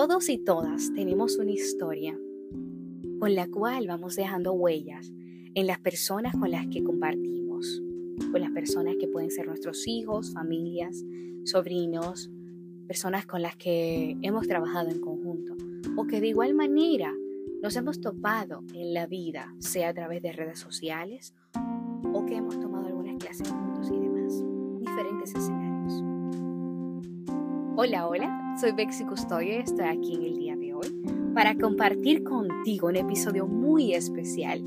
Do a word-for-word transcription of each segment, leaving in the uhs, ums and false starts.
Todos y todas tenemos una historia con la cual vamos dejando huellas en las personas con las que compartimos, con las personas que pueden ser nuestros hijos, familias, sobrinos, personas con las que hemos trabajado en conjunto o que de igual manera nos hemos topado en la vida, sea a través de redes sociales o que hemos tomado algunas clases juntos y demás, diferentes escenarios. Hola, hola, soy Bexy Custodio y estoy aquí en el día de hoy para compartir contigo un episodio muy especial.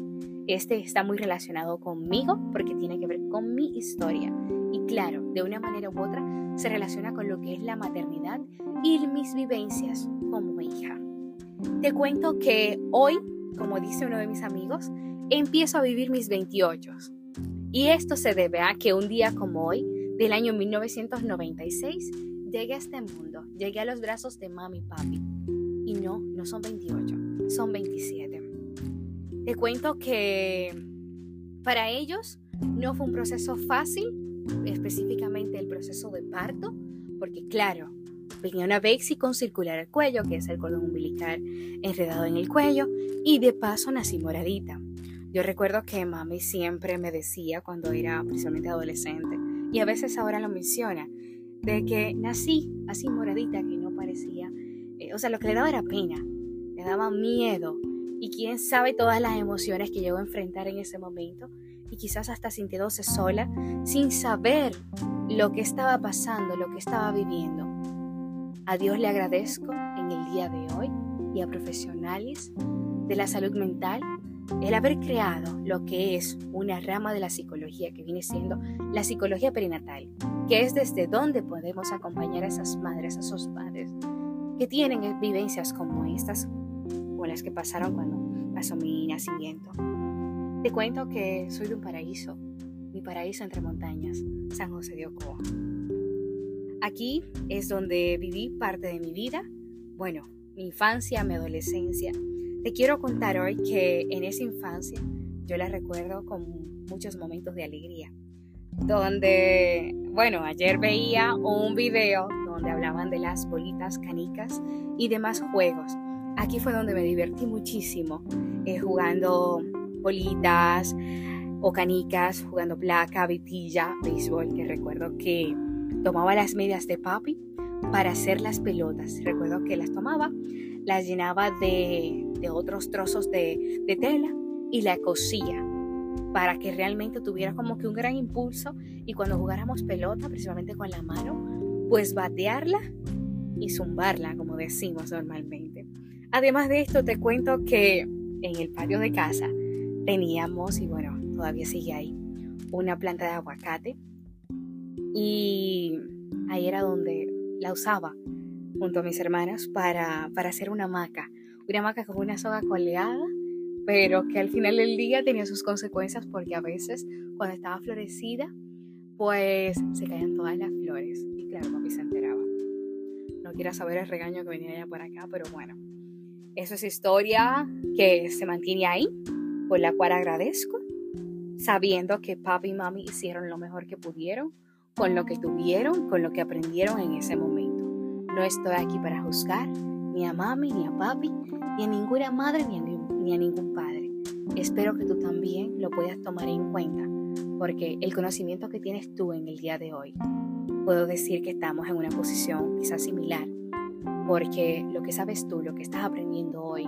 Este está muy relacionado conmigo porque tiene que ver con mi historia y claro, de una manera u otra se relaciona con lo que es la maternidad y mis vivencias como hija. Te cuento que hoy, como dice uno de mis amigos, empiezo a vivir mis veintiocho. Y esto se debe a que un día como hoy, del año mil novecientos noventa y seis, llegué a este mundo, llegué a los brazos de mami y papi. Y no, no son veintiocho, son veintisiete. Te cuento que para ellos no fue un proceso fácil, específicamente el proceso de parto, porque claro, venía una Bexy con circular al cuello, que es el cordón umbilical enredado en el cuello, y de paso nací moradita. Yo recuerdo que mami siempre me decía cuando era precisamente adolescente, y a veces ahora lo menciona, de que nací así moradita, que no parecía, eh, o sea, lo que le daba era pena, le daba miedo, y quién sabe todas las emociones que llegó a enfrentar en ese momento, y quizás hasta sintiéndose sola, sin saber lo que estaba pasando, lo que estaba viviendo. A Dios le agradezco en el día de hoy y a profesionales de la salud mental el haber creado lo que es una rama de la psicología que viene siendo la psicología perinatal, que es desde donde podemos acompañar a esas madres, a esos padres que tienen vivencias como estas o las que pasaron cuando pasó mi nacimiento. Te cuento que soy de un paraíso, mi paraíso entre montañas, San José de Ocoa. Aquí es donde viví parte de mi vida, bueno, mi infancia, mi adolescencia. Te quiero contar hoy que en esa infancia yo la recuerdo con muchos momentos de alegría, donde, bueno, ayer veía un video donde hablaban de las bolitas, canicas y demás juegos. Aquí fue donde me divertí muchísimo, eh, jugando bolitas o canicas, jugando placa, vitilla, béisbol, que recuerdo que tomaba las medias de papi para hacer las pelotas. Recuerdo que las tomaba, las llenaba de, de otros trozos de, de tela y la cosía para que realmente tuviera como que un gran impulso y cuando jugáramos pelota, principalmente con la mano, pues batearla y zumbarla, como decimos normalmente. Además de esto, te cuento que en el patio de casa teníamos, y bueno, todavía sigue ahí, una planta de aguacate. Y ahí era donde la usaba junto a mis hermanas para, para hacer una hamaca, una hamaca con una soga colgada, pero que al final del día tenía sus consecuencias porque a veces cuando estaba florecida, pues se caían todas las flores y claro, papi se enteraba. No quiero saber el regaño que venía ella por acá, pero bueno, eso es historia que se mantiene ahí, por la cual agradezco, sabiendo que papi y mami hicieron lo mejor que pudieron, con lo que tuvieron, con lo que aprendieron en ese momento. No estoy aquí para juzgar ni a mami, ni a papi, ni a ninguna madre, ni a, ni a ningún padre. Espero que tú también lo puedas tomar en cuenta, porque el conocimiento que tienes tú en el día de hoy, puedo decir que estamos en una posición quizás similar, porque lo que sabes tú, lo que estás aprendiendo hoy,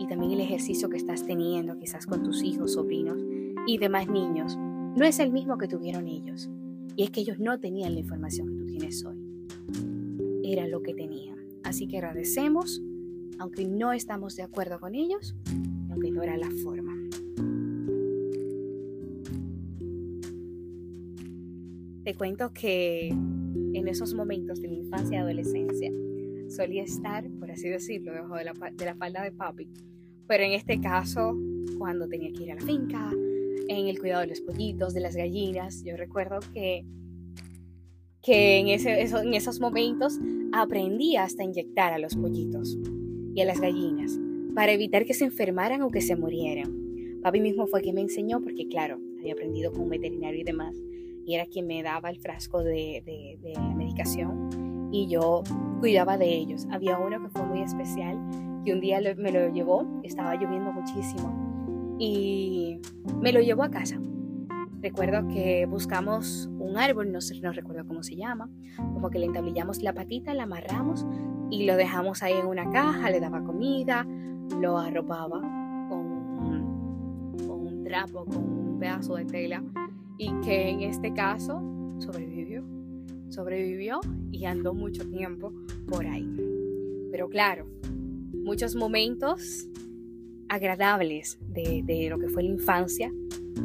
y también el ejercicio que estás teniendo quizás con tus hijos, sobrinos y demás niños, no es el mismo que tuvieron ellos. Y es que ellos no tenían la información que tú tienes hoy. Era lo que tenían. Así que agradecemos, aunque no estamos de acuerdo con ellos, aunque no era la forma. Te cuento que en esos momentos de mi infancia y adolescencia solía estar, por así decirlo, debajo de la, de la falda de papi. Pero en este caso, cuando tenía que ir a la finca, en el cuidado de los pollitos, de las gallinas. Yo recuerdo que, que en, ese, eso, en esos momentos aprendí hasta inyectar a los pollitos y a las gallinas para evitar que se enfermaran o que se murieran. Papi mismo fue quien me enseñó porque, claro, había aprendido con un veterinario y demás y era quien me daba el frasco de, de, de medicación y yo cuidaba de ellos. Había uno que fue muy especial y un día me lo llevó, estaba lloviendo muchísimo y me lo llevó a casa. Recuerdo que buscamos un árbol, no, no recuerdo cómo se llama, como que le entablillamos la patita, la amarramos y lo dejamos ahí en una caja, le daba comida, lo arropaba con, con un trapo, con un pedazo de tela, y que en este caso sobrevivió, sobrevivió y andó mucho tiempo por ahí. Pero claro, muchos momentos agradables de, de lo que fue la infancia,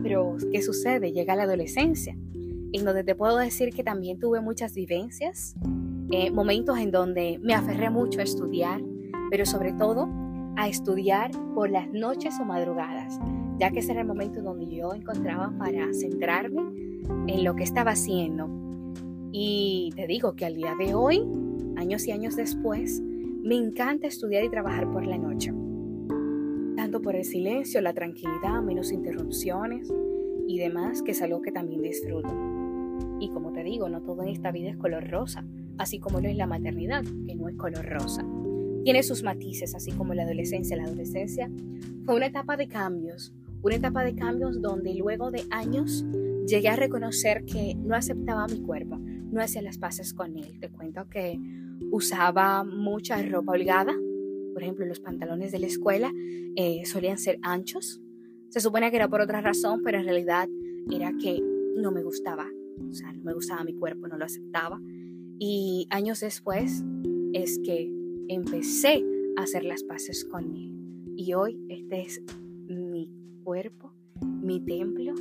pero ¿qué sucede? Llega la adolescencia, en donde te puedo decir que también tuve muchas vivencias, eh, momentos en donde me aferré mucho a estudiar, pero sobre todo a estudiar por las noches o madrugadas, ya que ese era el momento donde yo encontraba para centrarme en lo que estaba haciendo. Y te digo que al día de hoy, años y años después, me encanta estudiar y trabajar por la noche. Tanto por el silencio, la tranquilidad, menos interrupciones y demás, que es algo que también disfruto. Y como te digo, no todo en esta vida es color rosa, así como no es la maternidad, que no es color rosa. Tiene sus matices, así como la adolescencia. La adolescencia fue una etapa de cambios, una etapa de cambios donde luego de años llegué a reconocer que no aceptaba mi cuerpo, no hacía las paces con él. Te cuento que usaba mucha ropa holgada. Por ejemplo, los pantalones de la escuela eh, solían ser anchos. Se supone que era por otra razón, pero en realidad era que no me gustaba. O sea, no me gustaba mi cuerpo, no lo aceptaba. Y años después es que empecé a hacer las paces con él. Y hoy este es mi cuerpo, mi templo.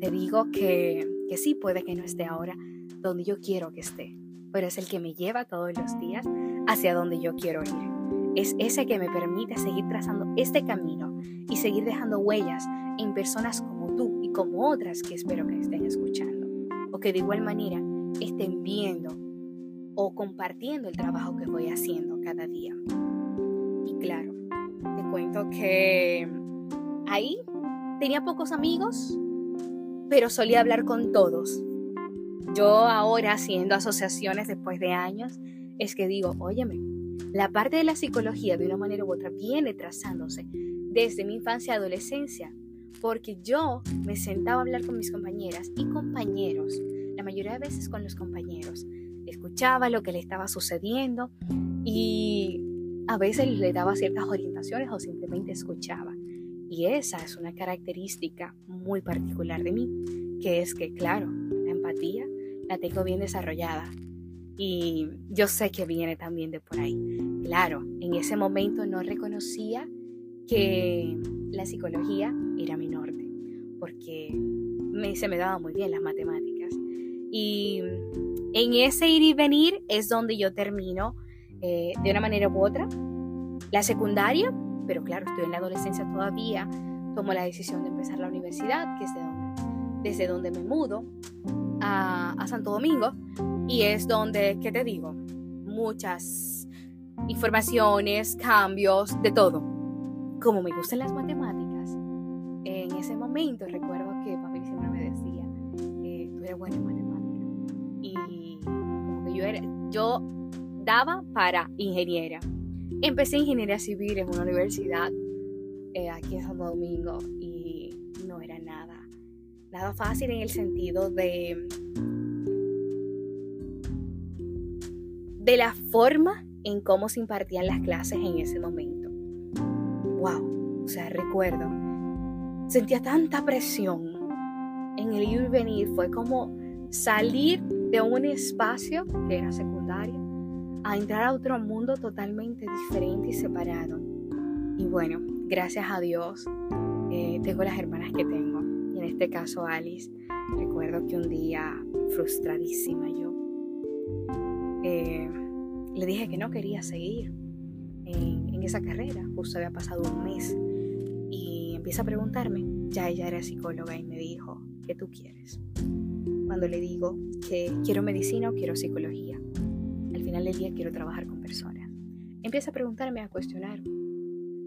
Te digo que, que sí, puede que no esté ahora donde yo quiero que esté, pero es el que me lleva todos los días hacia donde yo quiero ir. Es ese que me permite seguir trazando este camino y seguir dejando huellas en personas como tú y como otras que espero que estén escuchando o que de igual manera estén viendo o compartiendo el trabajo que voy haciendo cada día. Y claro, te cuento que ahí tenía pocos amigos, pero solía hablar con todos. Yo ahora, haciendo asociaciones después de años, es que digo, óyeme, la parte de la psicología de una manera u otra viene trazándose desde mi infancia y adolescencia, porque yo me sentaba a hablar con mis compañeras y compañeros, la mayoría de veces con los compañeros, escuchaba lo que le estaba sucediendo y a veces le daba ciertas orientaciones o simplemente escuchaba. Y esa es una característica muy particular de mí, que es que, claro, la empatía la tengo bien desarrollada. Y yo sé que viene también de por ahí. Claro, en ese momento no reconocía que la psicología era mi norte, porque me, se me daban muy bien las matemáticas. Y en ese ir y venir es donde yo termino, eh, de una manera u otra, la secundaria, pero claro, estoy en la adolescencia todavía, tomo la decisión de empezar la universidad, que es de donde, desde donde me mudo a, a Santo Domingo. Y es donde, ¿qué te digo? Muchas informaciones, cambios, de todo. Como me gustan las matemáticas, en ese momento recuerdo que papi siempre me decía, eh, tú eres buena en matemática. Y como que yo, era, yo daba para ingeniera. Empecé ingeniería civil en una universidad eh, aquí en Santo Domingo y no era nada, nada fácil en el sentido de... de la forma en cómo se impartían las clases en ese momento. ¡Wow! O sea, recuerdo, sentía tanta presión en el ir y venir. Fue como salir de un espacio que era secundario a entrar a otro mundo totalmente diferente y separado. Y bueno, gracias a Dios, eh, tengo las hermanas que tengo. Y en este caso, Alice, recuerdo que un día, frustradísima yo, Eh, le dije que no quería seguir en, en esa carrera. Justo había pasado un mes y empieza a preguntarme. Ya ella era psicóloga y me dijo, ¿qué tú quieres? Cuando le digo que quiero medicina o quiero psicología, al final del día quiero trabajar con personas, empieza a preguntarme, a cuestionarme.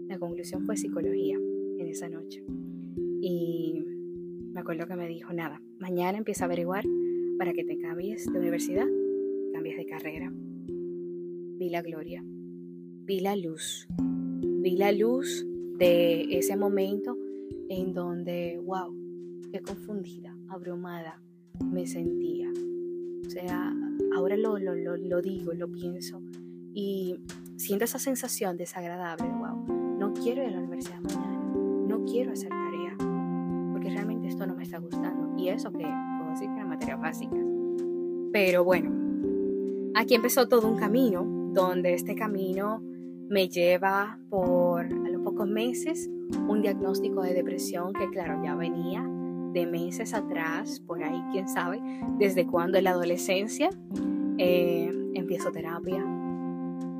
La conclusión fue psicología en esa noche. Y me acuerdo que me dijo, nada, mañana empieza a averiguar para que te cambies de universidad, cambies de carrera. Vi la gloria, vi la luz, vi la luz de ese momento en donde, wow, qué confundida, abrumada me sentía. O sea, ahora lo, lo, lo, lo digo, lo pienso y siento esa sensación desagradable, wow, no quiero ir a la universidad mañana, no quiero hacer tarea, porque realmente esto no me está gustando. Y eso que puedo decir que eran materias básicas. Pero bueno, aquí empezó todo un camino, donde este camino me lleva por a los pocos meses un diagnóstico de depresión que, claro, ya venía de meses atrás, por ahí, quién sabe, desde cuando en la adolescencia eh, empiezo terapia.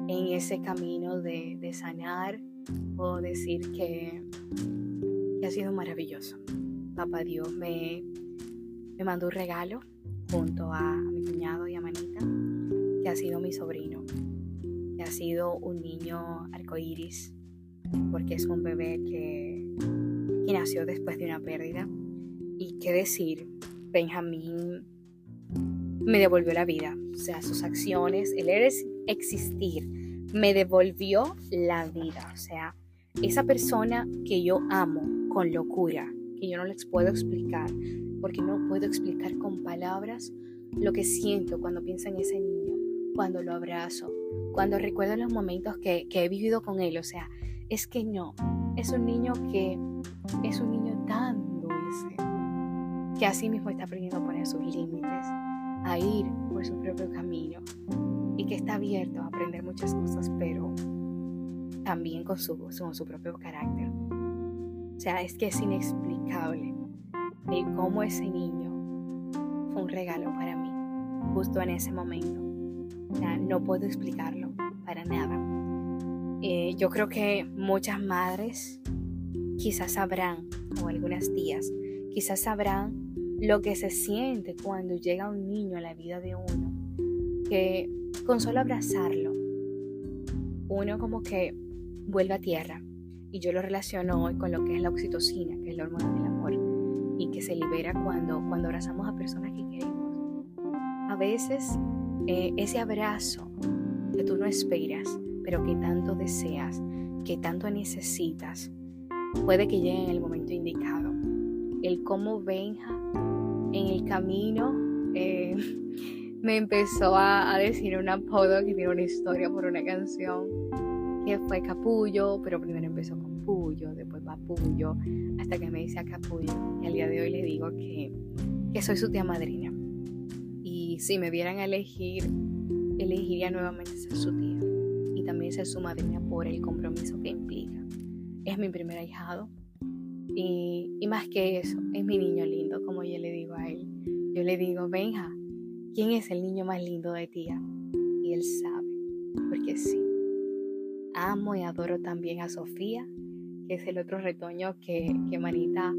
En ese camino de, de sanar, puedo decir que, que ha sido maravilloso. Papá Dios me, me mandó un regalo junto a mi cuñado y a Manita, que ha sido mi sobrino, que ha sido un niño arcoíris, porque es un bebé que, que nació después de una pérdida. Y qué decir, Benjamín me devolvió la vida, o sea, sus acciones, el existir, me devolvió la vida, o sea, esa persona que yo amo con locura, que yo no les puedo explicar, porque no puedo explicar con palabras lo que siento cuando pienso en ese niño, cuando lo abrazo, cuando recuerdo los momentos que, que he vivido con él, o sea, es que no, es un niño que, es un niño tan dulce, que así mismo está aprendiendo a poner sus límites, a ir por su propio camino y que está abierto a aprender muchas cosas, pero también con su, con su propio carácter. O sea, es que es inexplicable el cómo ese niño fue un regalo para mí, justo en ese momento. O sea, no puedo explicarlo para nada. Eh, yo creo que muchas madres quizás sabrán, o algunas tías, quizás sabrán lo que se siente cuando llega un niño a la vida de uno, que con solo abrazarlo, uno como que vuelve a tierra. Y yo lo relaciono hoy con lo que es la oxitocina, que es la hormona del amor, y que se libera cuando, cuando abrazamos a personas que queremos. A veces eh, ese abrazo que tú no esperas, pero que tanto deseas, que tanto necesitas, puede que llegue en el momento indicado. El cómo Benja en el camino eh, me empezó a, a decir un apodo que tiene una historia por una canción, que fue Capullo, pero primero empezó con Pullo, después Papullo, hasta que me dice a Capullo. Y al día de hoy le digo que, que soy su tía madrina. Y si me vieran a elegir, elegiría nuevamente ser su tía y también ser su madrina por el compromiso que implica. Es mi primer ahijado. Y, y más que eso, es mi niño lindo, como yo le digo a él. Yo le digo, Benja, ¿quién es el niño más lindo de tía? Y él sabe, porque sí. Amo y adoro también a Sofía, que es el otro retoño que, que Manita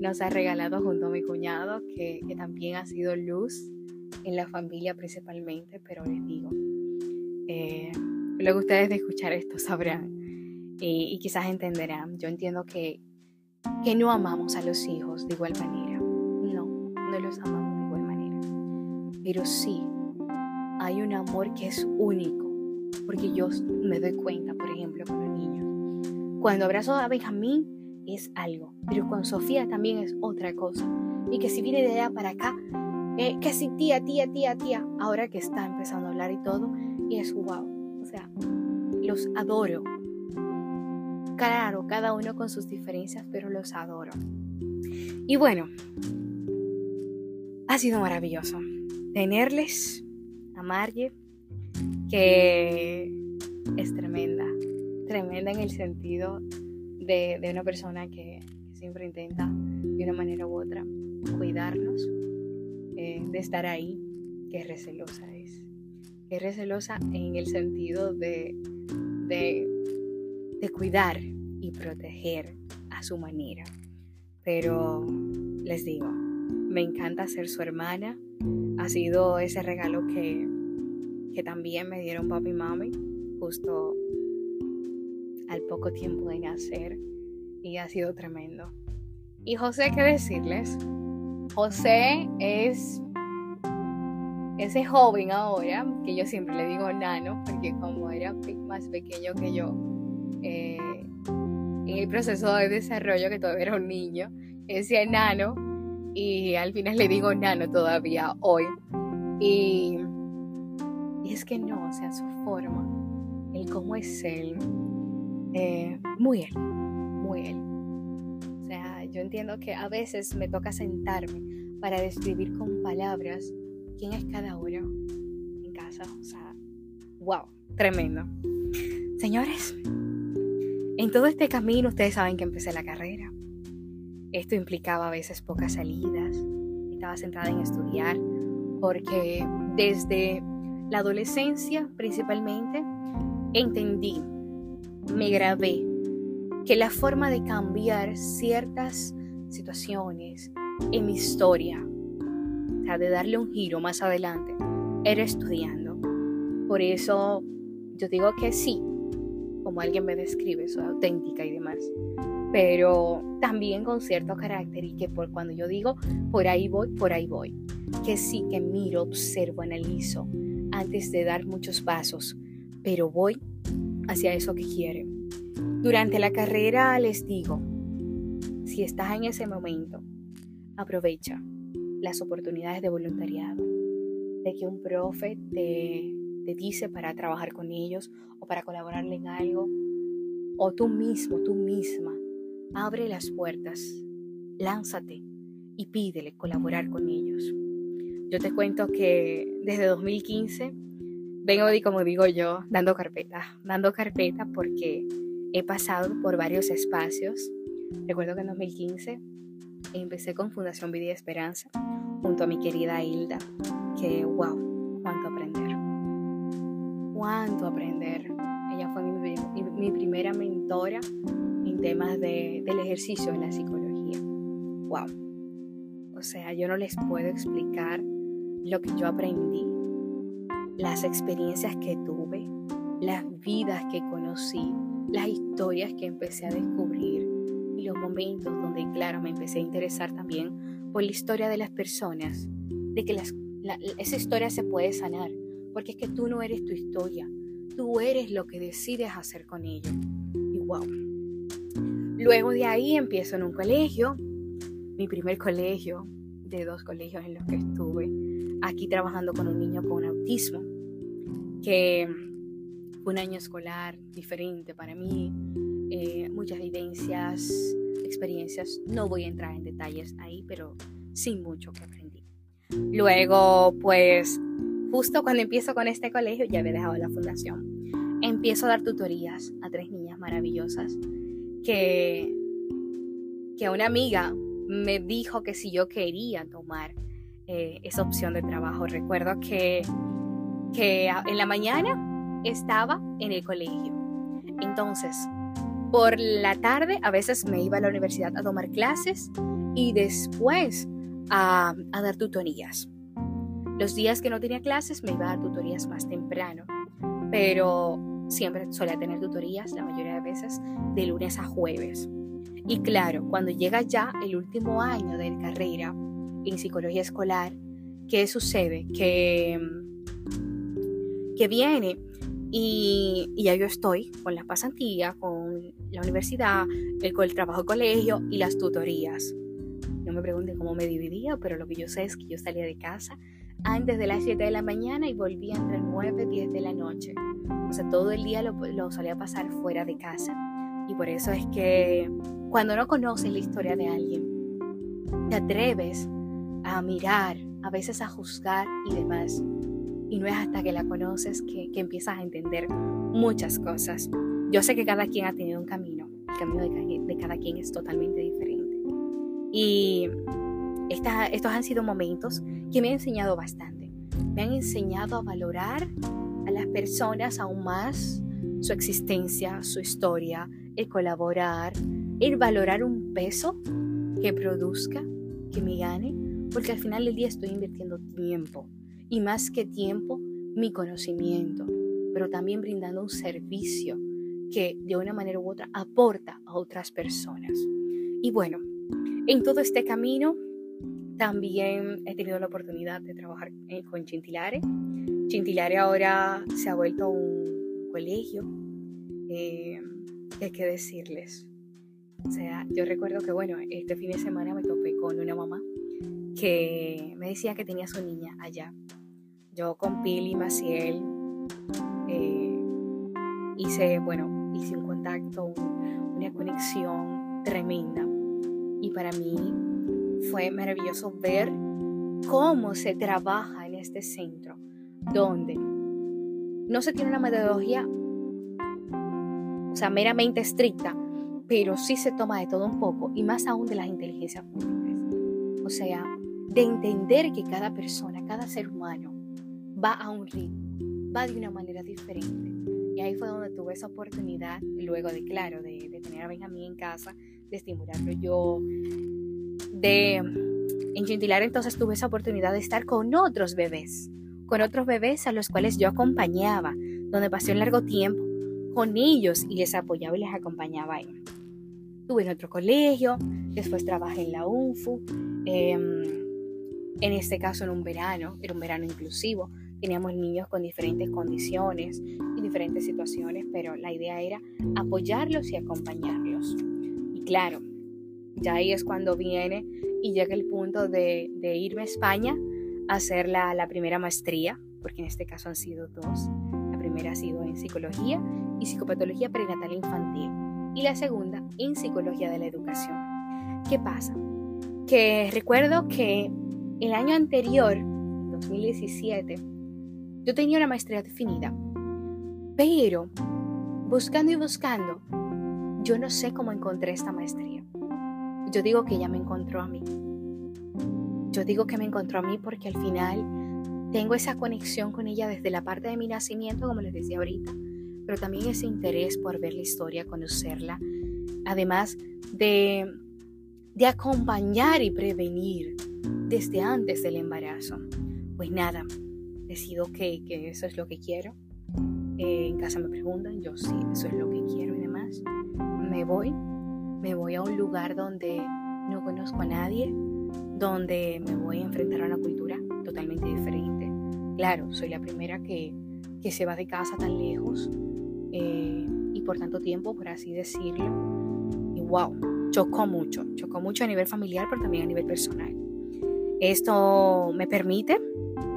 nos ha regalado junto a mi cuñado, que, que también ha sido luz en la familia principalmente, pero les digo, eh, luego ustedes de escuchar esto sabrán y, y quizás entenderán. Yo entiendo que que no amamos a los hijos de igual manera. No, no los amamos de igual manera. Pero sí, hay un amor que es único. Porque yo me doy cuenta, por ejemplo, con los niños. Cuando abrazo a Benjamín es algo. Pero con Sofía también es otra cosa. Y que si viene de allá para acá, eh, que si tía, tía, tía, tía. Ahora que está empezando a hablar y todo. Y es wow. O sea, los adoro. Claro, cada uno con sus diferencias, pero los adoro. Y bueno, ha sido maravilloso tenerles a Margie, que es tremenda, tremenda en el sentido de, de una persona que, que siempre intenta de una manera u otra cuidarnos, eh, de estar ahí, que recelosa es, que recelosa en el sentido de... de de cuidar y proteger a su manera. Pero les digo, me encanta ser su hermana. Ha sido ese regalo que, que también me dieron papi y mami justo al poco tiempo de nacer, y ha sido tremendo. Y José, ¿qué decirles? José es ese joven ahora, que yo siempre le digo nano, porque como era más pequeño que yo, eh, en el proceso de desarrollo, que todavía era un niño, decía nano, y al final le digo nano todavía hoy. Y, y es que no, o sea, su forma, el cómo es él, eh, muy él, muy él. O sea, yo entiendo que a veces me toca sentarme para describir con palabras quién es cada uno en casa. O sea, wow, tremendo. Señores, en todo este camino ustedes saben que empecé la carrera. Esto implicaba a veces pocas salidas. Estaba centrada en estudiar porque desde la adolescencia principalmente entendí, me grabé, que la forma de cambiar ciertas situaciones en mi historia, o sea, de darle un giro más adelante, era estudiando. Por eso yo digo que sí, como alguien me describe, soy auténtica y demás, pero también con cierto carácter, y que por cuando yo digo por ahí voy, por ahí voy, que sí, que miro, observo, analizo antes de dar muchos pasos, pero voy hacia eso que quiero. Durante la carrera les digo, si estás en ese momento, aprovecha las oportunidades de voluntariado, de que un profe te, te dice para trabajar con ellos o para colaborarle en algo, o tú mismo, tú misma, abre las puertas, lánzate y pídele colaborar con ellos. Yo te cuento que desde dos mil quince vengo, y como digo yo, dando carpeta, dando carpeta porque he pasado por varios espacios. Recuerdo que en dos mil quince empecé con Fundación Vida y Esperanza junto a mi querida Hilda, que wow, cuánto aprender, cuánto aprender. Ella fue mi, mi, mi primera mentora en temas de, del ejercicio en la psicología. Wow, o sea, yo no les puedo explicar lo que yo aprendí, las experiencias que tuve, las vidas que conocí, las historias que empecé a descubrir, y los momentos donde, claro, me empecé a interesar también por la historia de las personas, de que las, la, esa historia se puede sanar, porque es que tú no eres tu historia, tú eres lo que decides hacer con ella. Y wow. Luego de ahí empiezo en un colegio, mi primer colegio, de dos colegios en los que estuve, aquí trabajando con un niño con autismo, que fue un año escolar diferente para mí, eh, muchas vivencias, experiencias, no voy a entrar en detalles ahí, pero sí mucho que aprendí. Luego, pues, justo cuando empiezo con este colegio, ya había dejado la fundación, empiezo a dar tutorías a tres niñas maravillosas, que, que una amiga me dijo que si yo quería tomar eh, esa opción de trabajo. Recuerdo que, que en la mañana estaba en el colegio, entonces por la tarde a veces me iba a la universidad a tomar clases y después a, a dar tutorías. Los días que no tenía clases me iba a dar tutorías más temprano, pero siempre solía tener tutorías la mayoría de veces de lunes a jueves. Y claro, cuando llega ya el último año de la carrera en psicología escolar, ¿qué sucede? que que viene Y, y ya yo estoy con las pasantías, con la universidad, el, el trabajo de colegio y las tutorías. No me pregunten cómo me dividía, pero lo que yo sé es que yo salía de casa antes de las siete de la mañana y volvía entre nueve y diez de la noche. O sea, todo el día lo, lo solía pasar fuera de casa. Y por eso es que cuando no conoces la historia de alguien, te atreves a mirar, a veces a juzgar y demás. Y no es hasta que la conoces que, que empiezas a entender muchas cosas. Yo sé que cada quien ha tenido un camino. El camino de, de cada quien es totalmente diferente. Y esta, estos han sido momentos que me han enseñado bastante. Me han enseñado a valorar a las personas aún más, su existencia, su historia, el colaborar, el valorar un peso que produzca, que me gane, porque al final del día estoy invirtiendo tiempo. Y más que tiempo, mi conocimiento, pero también brindando un servicio que de una manera u otra aporta a otras personas. Y bueno, en todo este camino También he tenido la oportunidad de trabajar en, con Chintilare. Chintilare ahora se ha vuelto un colegio. Eh, hay que decirles. O sea, yo recuerdo que, bueno, este fin de semana me topé con una mamá que me decía que tenía a su niña allá. Yo con Pili Maciel eh, hice, bueno, hice un contacto, un, una conexión tremenda. Y para mí fue maravilloso ver cómo se trabaja en este centro, donde no se tiene una metodología, o sea, meramente estricta, pero sí se toma de todo un poco, y más aún de las inteligencias múltiples. O sea, de entender que cada persona, cada ser humano va a un ritmo, va de una manera diferente. Y ahí fue donde tuve esa oportunidad, luego de, claro, de, de tener a Benjamín en casa, de estimularlo yo, de en Chintilare. Entonces tuve esa oportunidad de estar con otros bebés, con otros bebés a los cuales yo acompañaba, donde pasé un largo tiempo con ellos y les apoyaba y les acompañaba a ellos. Estuve en otro colegio, después trabajé en la U N F U, eh, en este caso en un verano, era un verano inclusivo, teníamos niños con diferentes condiciones y diferentes situaciones, pero la idea era apoyarlos y acompañarlos. Y claro, ya ahí es cuando viene y llega el punto de, de irme a España a hacer la, la primera maestría, porque en este caso han sido dos. La primera ha sido en psicología y psicopatología perinatal infantil, y la segunda en psicología de la educación. ¿Qué pasa? Que recuerdo que el año anterior, dos mil diecisiete, yo tenía una maestría definida, pero buscando y buscando, yo no sé cómo encontré esta maestría. Yo digo que ella me encontró a mí. Yo digo que me encontró a mí porque al final tengo esa conexión con ella desde la parte de mi nacimiento, como les decía ahorita, pero también ese interés por ver la historia, conocerla, además de, de acompañar y prevenir desde antes del embarazo. Pues nada, decido que, que eso es lo que quiero. Eh, en casa me preguntan, yo sí, eso es lo que quiero y demás. Me voy, me voy a un lugar donde no conozco a nadie, donde me voy a enfrentar a una cultura totalmente diferente. Claro, soy la primera que, que se va de casa tan lejos. Eh, y por tanto tiempo, por así decirlo, y wow, chocó mucho, chocó mucho a nivel familiar, pero también a nivel personal. Esto me permite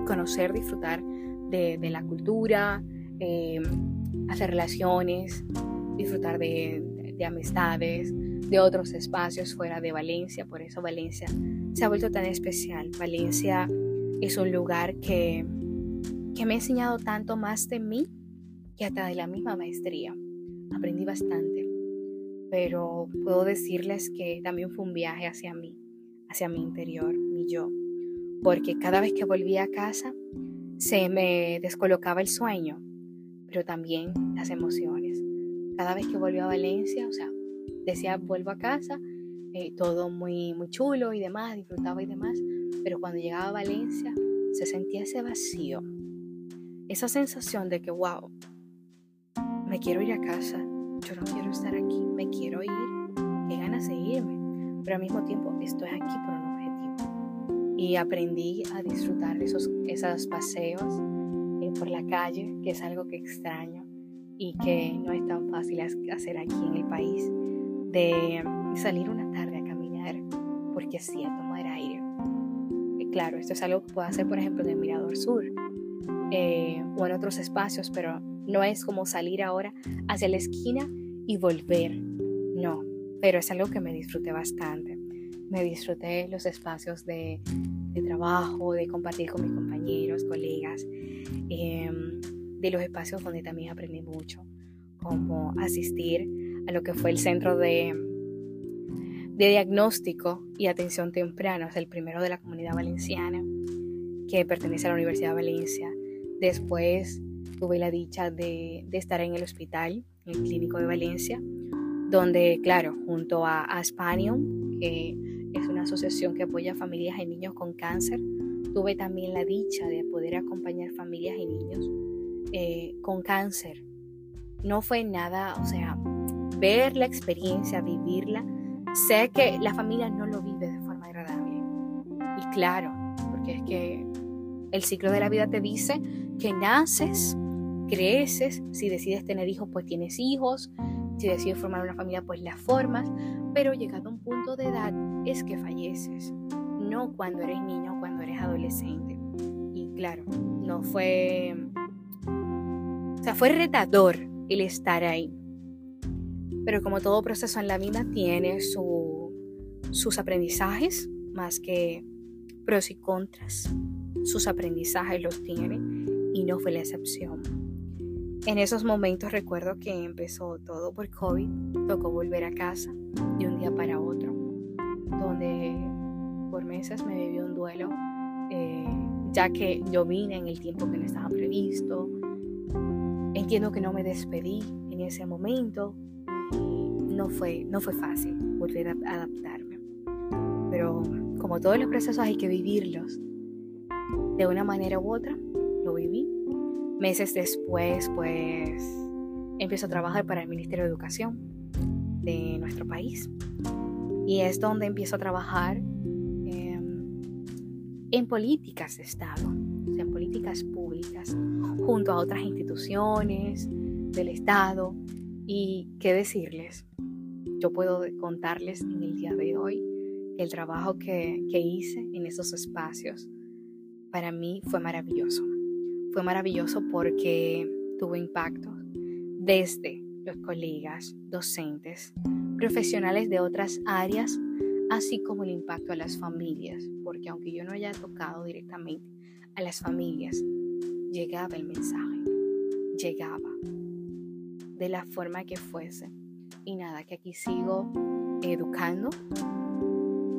conocer, disfrutar de, de la cultura, eh, hacer relaciones, disfrutar de, de, de amistades, de otros espacios fuera de Valencia. Por eso Valencia se ha vuelto tan especial. Valencia es un lugar que, que me ha enseñado tanto más de mí que hasta de la misma maestría. Aprendí bastante, pero puedo decirles que también fue un viaje hacia mí, hacia mi interior, mi yo, porque cada vez que volvía a casa se me descolocaba el sueño, pero también las emociones. Cada vez que volvía a Valencia, o sea, decía vuelvo a casa, eh, todo muy, muy chulo y demás, disfrutaba y demás, pero cuando llegaba a Valencia se sentía ese vacío, esa sensación de que wow, me quiero ir a casa, yo no quiero estar aquí, me quiero ir, qué ganas de irme, pero al mismo tiempo estoy aquí por un objetivo. Y aprendí a disfrutar de esos, esos paseos eh, por la calle, que es algo que extraño y que no es tan fácil hacer aquí en el país, de salir una tarde a caminar, porque sí, a tomar aire. Eh, claro, esto es algo que puedo hacer por ejemplo en el Mirador Sur, Eh, o en otros espacios, pero no es como salir ahora hacia la esquina y volver, no, pero es algo que me disfruté bastante. Me disfruté los espacios de, de trabajo, de compartir con mis compañeros, colegas, eh, de los espacios donde también aprendí mucho, como asistir a lo que fue el centro de, de diagnóstico y atención temprana, o sea, el primero de la Comunidad Valenciana, que pertenece a la Universidad de Valencia. Después tuve la dicha de, de estar en el hospital, en el Clínico de Valencia, donde, claro, junto a Aspanium, que es una asociación que apoya a familias y niños con cáncer, tuve también la dicha de poder acompañar familias y niños eh, con cáncer. No fue nada, o sea, ver la experiencia, vivirla, sé que la familia no lo vive de forma agradable. Y Claro, porque es que el ciclo de la vida te dice que naces, creces, si decides tener hijos, pues tienes hijos, si decides formar una familia, pues la formas, pero llegado a un punto de edad es que falleces, no cuando eres niño o cuando eres adolescente. Y claro, no fue... O sea, fue retador el estar ahí. Pero como todo proceso en la vida tiene su, sus aprendizajes, más que pros y contras, sus aprendizajes los tiene y no fue la excepción. En esos momentos recuerdo que empezó todo por COVID, tocó volver a casa de un día para otro, donde por meses me viví un duelo, eh, ya que yo vine en el tiempo que no estaba previsto. Entiendo que no me despedí en ese momento y no fue, no fue fácil volver a adaptarme, pero como todos los procesos hay que vivirlos, de una manera u otra lo viví. Meses después, pues, empiezo a trabajar para el Ministerio de Educación de nuestro país. Y es donde empiezo a trabajar eh, en políticas de Estado, o sea, en políticas públicas, junto a otras instituciones del Estado. Y qué decirles, yo puedo contarles en el día de hoy el trabajo que, que hice en esos espacios. Para mí fue maravilloso. Fue maravilloso porque tuvo impacto desde los colegas, docentes, profesionales de otras áreas, así como el impacto a las familias, porque aunque yo no haya tocado directamente a las familias, llegaba el mensaje, llegaba de la forma que fuese. Y nada, que aquí sigo educando,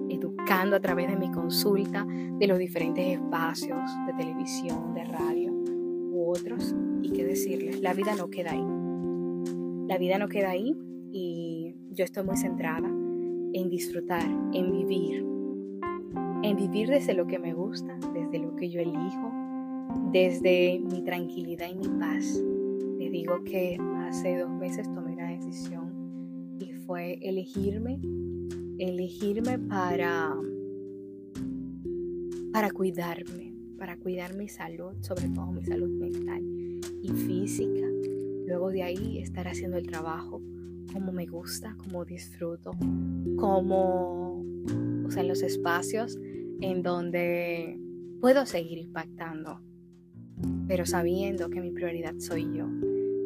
educando a través de mi consulta, de los diferentes espacios de televisión, de radio u otros. Y qué decirles, la vida no queda ahí. La vida no queda ahí y yo estoy muy centrada en disfrutar, en vivir. En vivir desde lo que me gusta, desde lo que yo elijo, desde mi tranquilidad y mi paz. Les digo que hace dos meses tomé una decisión y fue elegirme elegirme para para cuidarme, para cuidar mi salud, sobre todo mi salud mental y física. Luego de ahí estar haciendo el trabajo como me gusta, como disfruto, como, o sea, en los espacios en donde puedo seguir impactando, pero sabiendo que mi prioridad soy yo.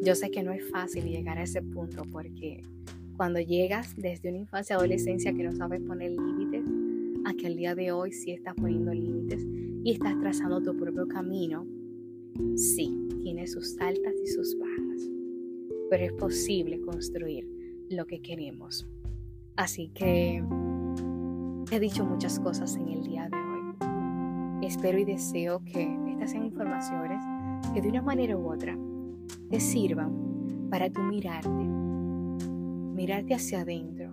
Yo sé que no es fácil llegar a ese punto porque cuando llegas desde una infancia a adolescencia que no sabes poner límites, a que al día de hoy sí estás poniendo límites y estás trazando tu propio camino, sí, tiene sus altas y sus bajas, pero es posible construir lo que queremos. Así que he dicho muchas cosas en el día de hoy. Espero y deseo que estas sean informaciones que de una manera u otra te sirvan para tu mirarte, mirarte hacia adentro,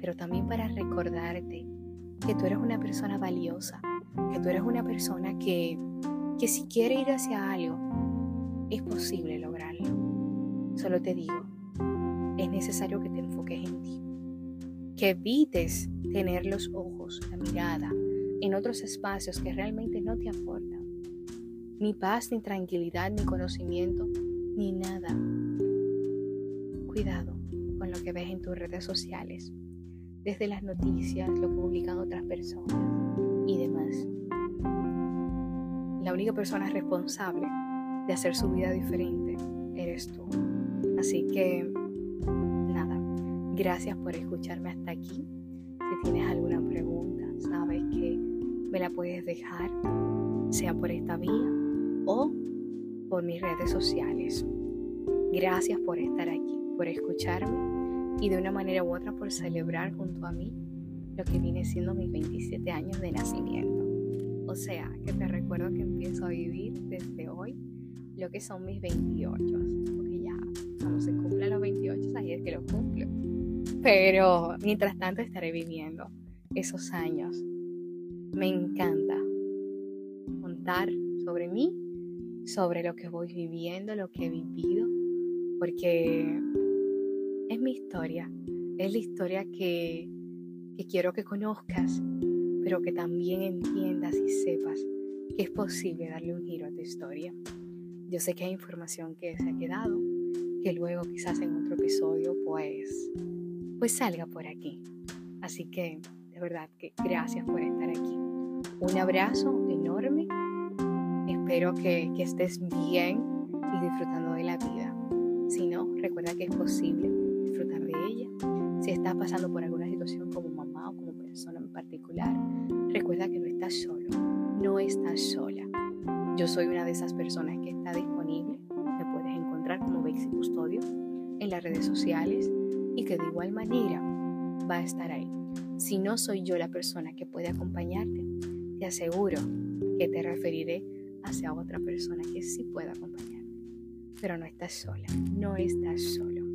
pero también para recordarte que tú eres una persona valiosa, que tú eres una persona que, que si quiere ir hacia algo, es posible lograrlo. Solo te digo, es necesario que te enfoques en ti, que evites tener los ojos, la mirada, en otros espacios que realmente no te aportan ni paz, ni tranquilidad, ni conocimiento, ni nada. Cuidado con lo que ves en tus redes sociales, desde las noticias, lo que publican otras personas y demás. La única persona responsable de hacer su vida diferente eres tú. Así que, nada, gracias por escucharme hasta aquí. Si tienes alguna pregunta, sabes que me la puedes dejar, sea por esta vía o por mis redes sociales. Gracias por estar aquí, por escucharme y de una manera u otra por celebrar junto a mí lo que viene siendo mis veintisiete años de nacimiento. O sea, que te recuerdo que empiezo a vivir desde hoy lo que son mis veintiocho, porque ya cuando se cumplan los veintiocho, ahí es que los cumplo. Pero mientras tanto estaré viviendo esos años. Me encanta contar sobre mí, sobre lo que voy viviendo, lo que he vivido, porque es mi historia, es la historia que, que quiero que conozcas, pero que también entiendas y sepas que es posible darle un giro a tu historia. Yo sé que hay información que se ha quedado, que luego quizás en otro episodio pues, pues salga por aquí. Así que de verdad que gracias por estar aquí. Un abrazo enorme. Espero que, que estés bien y disfrutando de la vida. Si no, recuerda que es posible disfrutar de ella. Si estás pasando por alguna situación como mamá o como persona en particular, recuerda que no estás solo, no estás sola. Yo soy una de esas personas que está disponible. Me puedes encontrar como Bexy Custodio en las redes sociales y que de igual manera va a estar ahí. Si no soy yo la persona que puede acompañarte, te aseguro que te referiré hacia otra persona que sí pueda acompañarte. Pero no estás sola, no estás solo.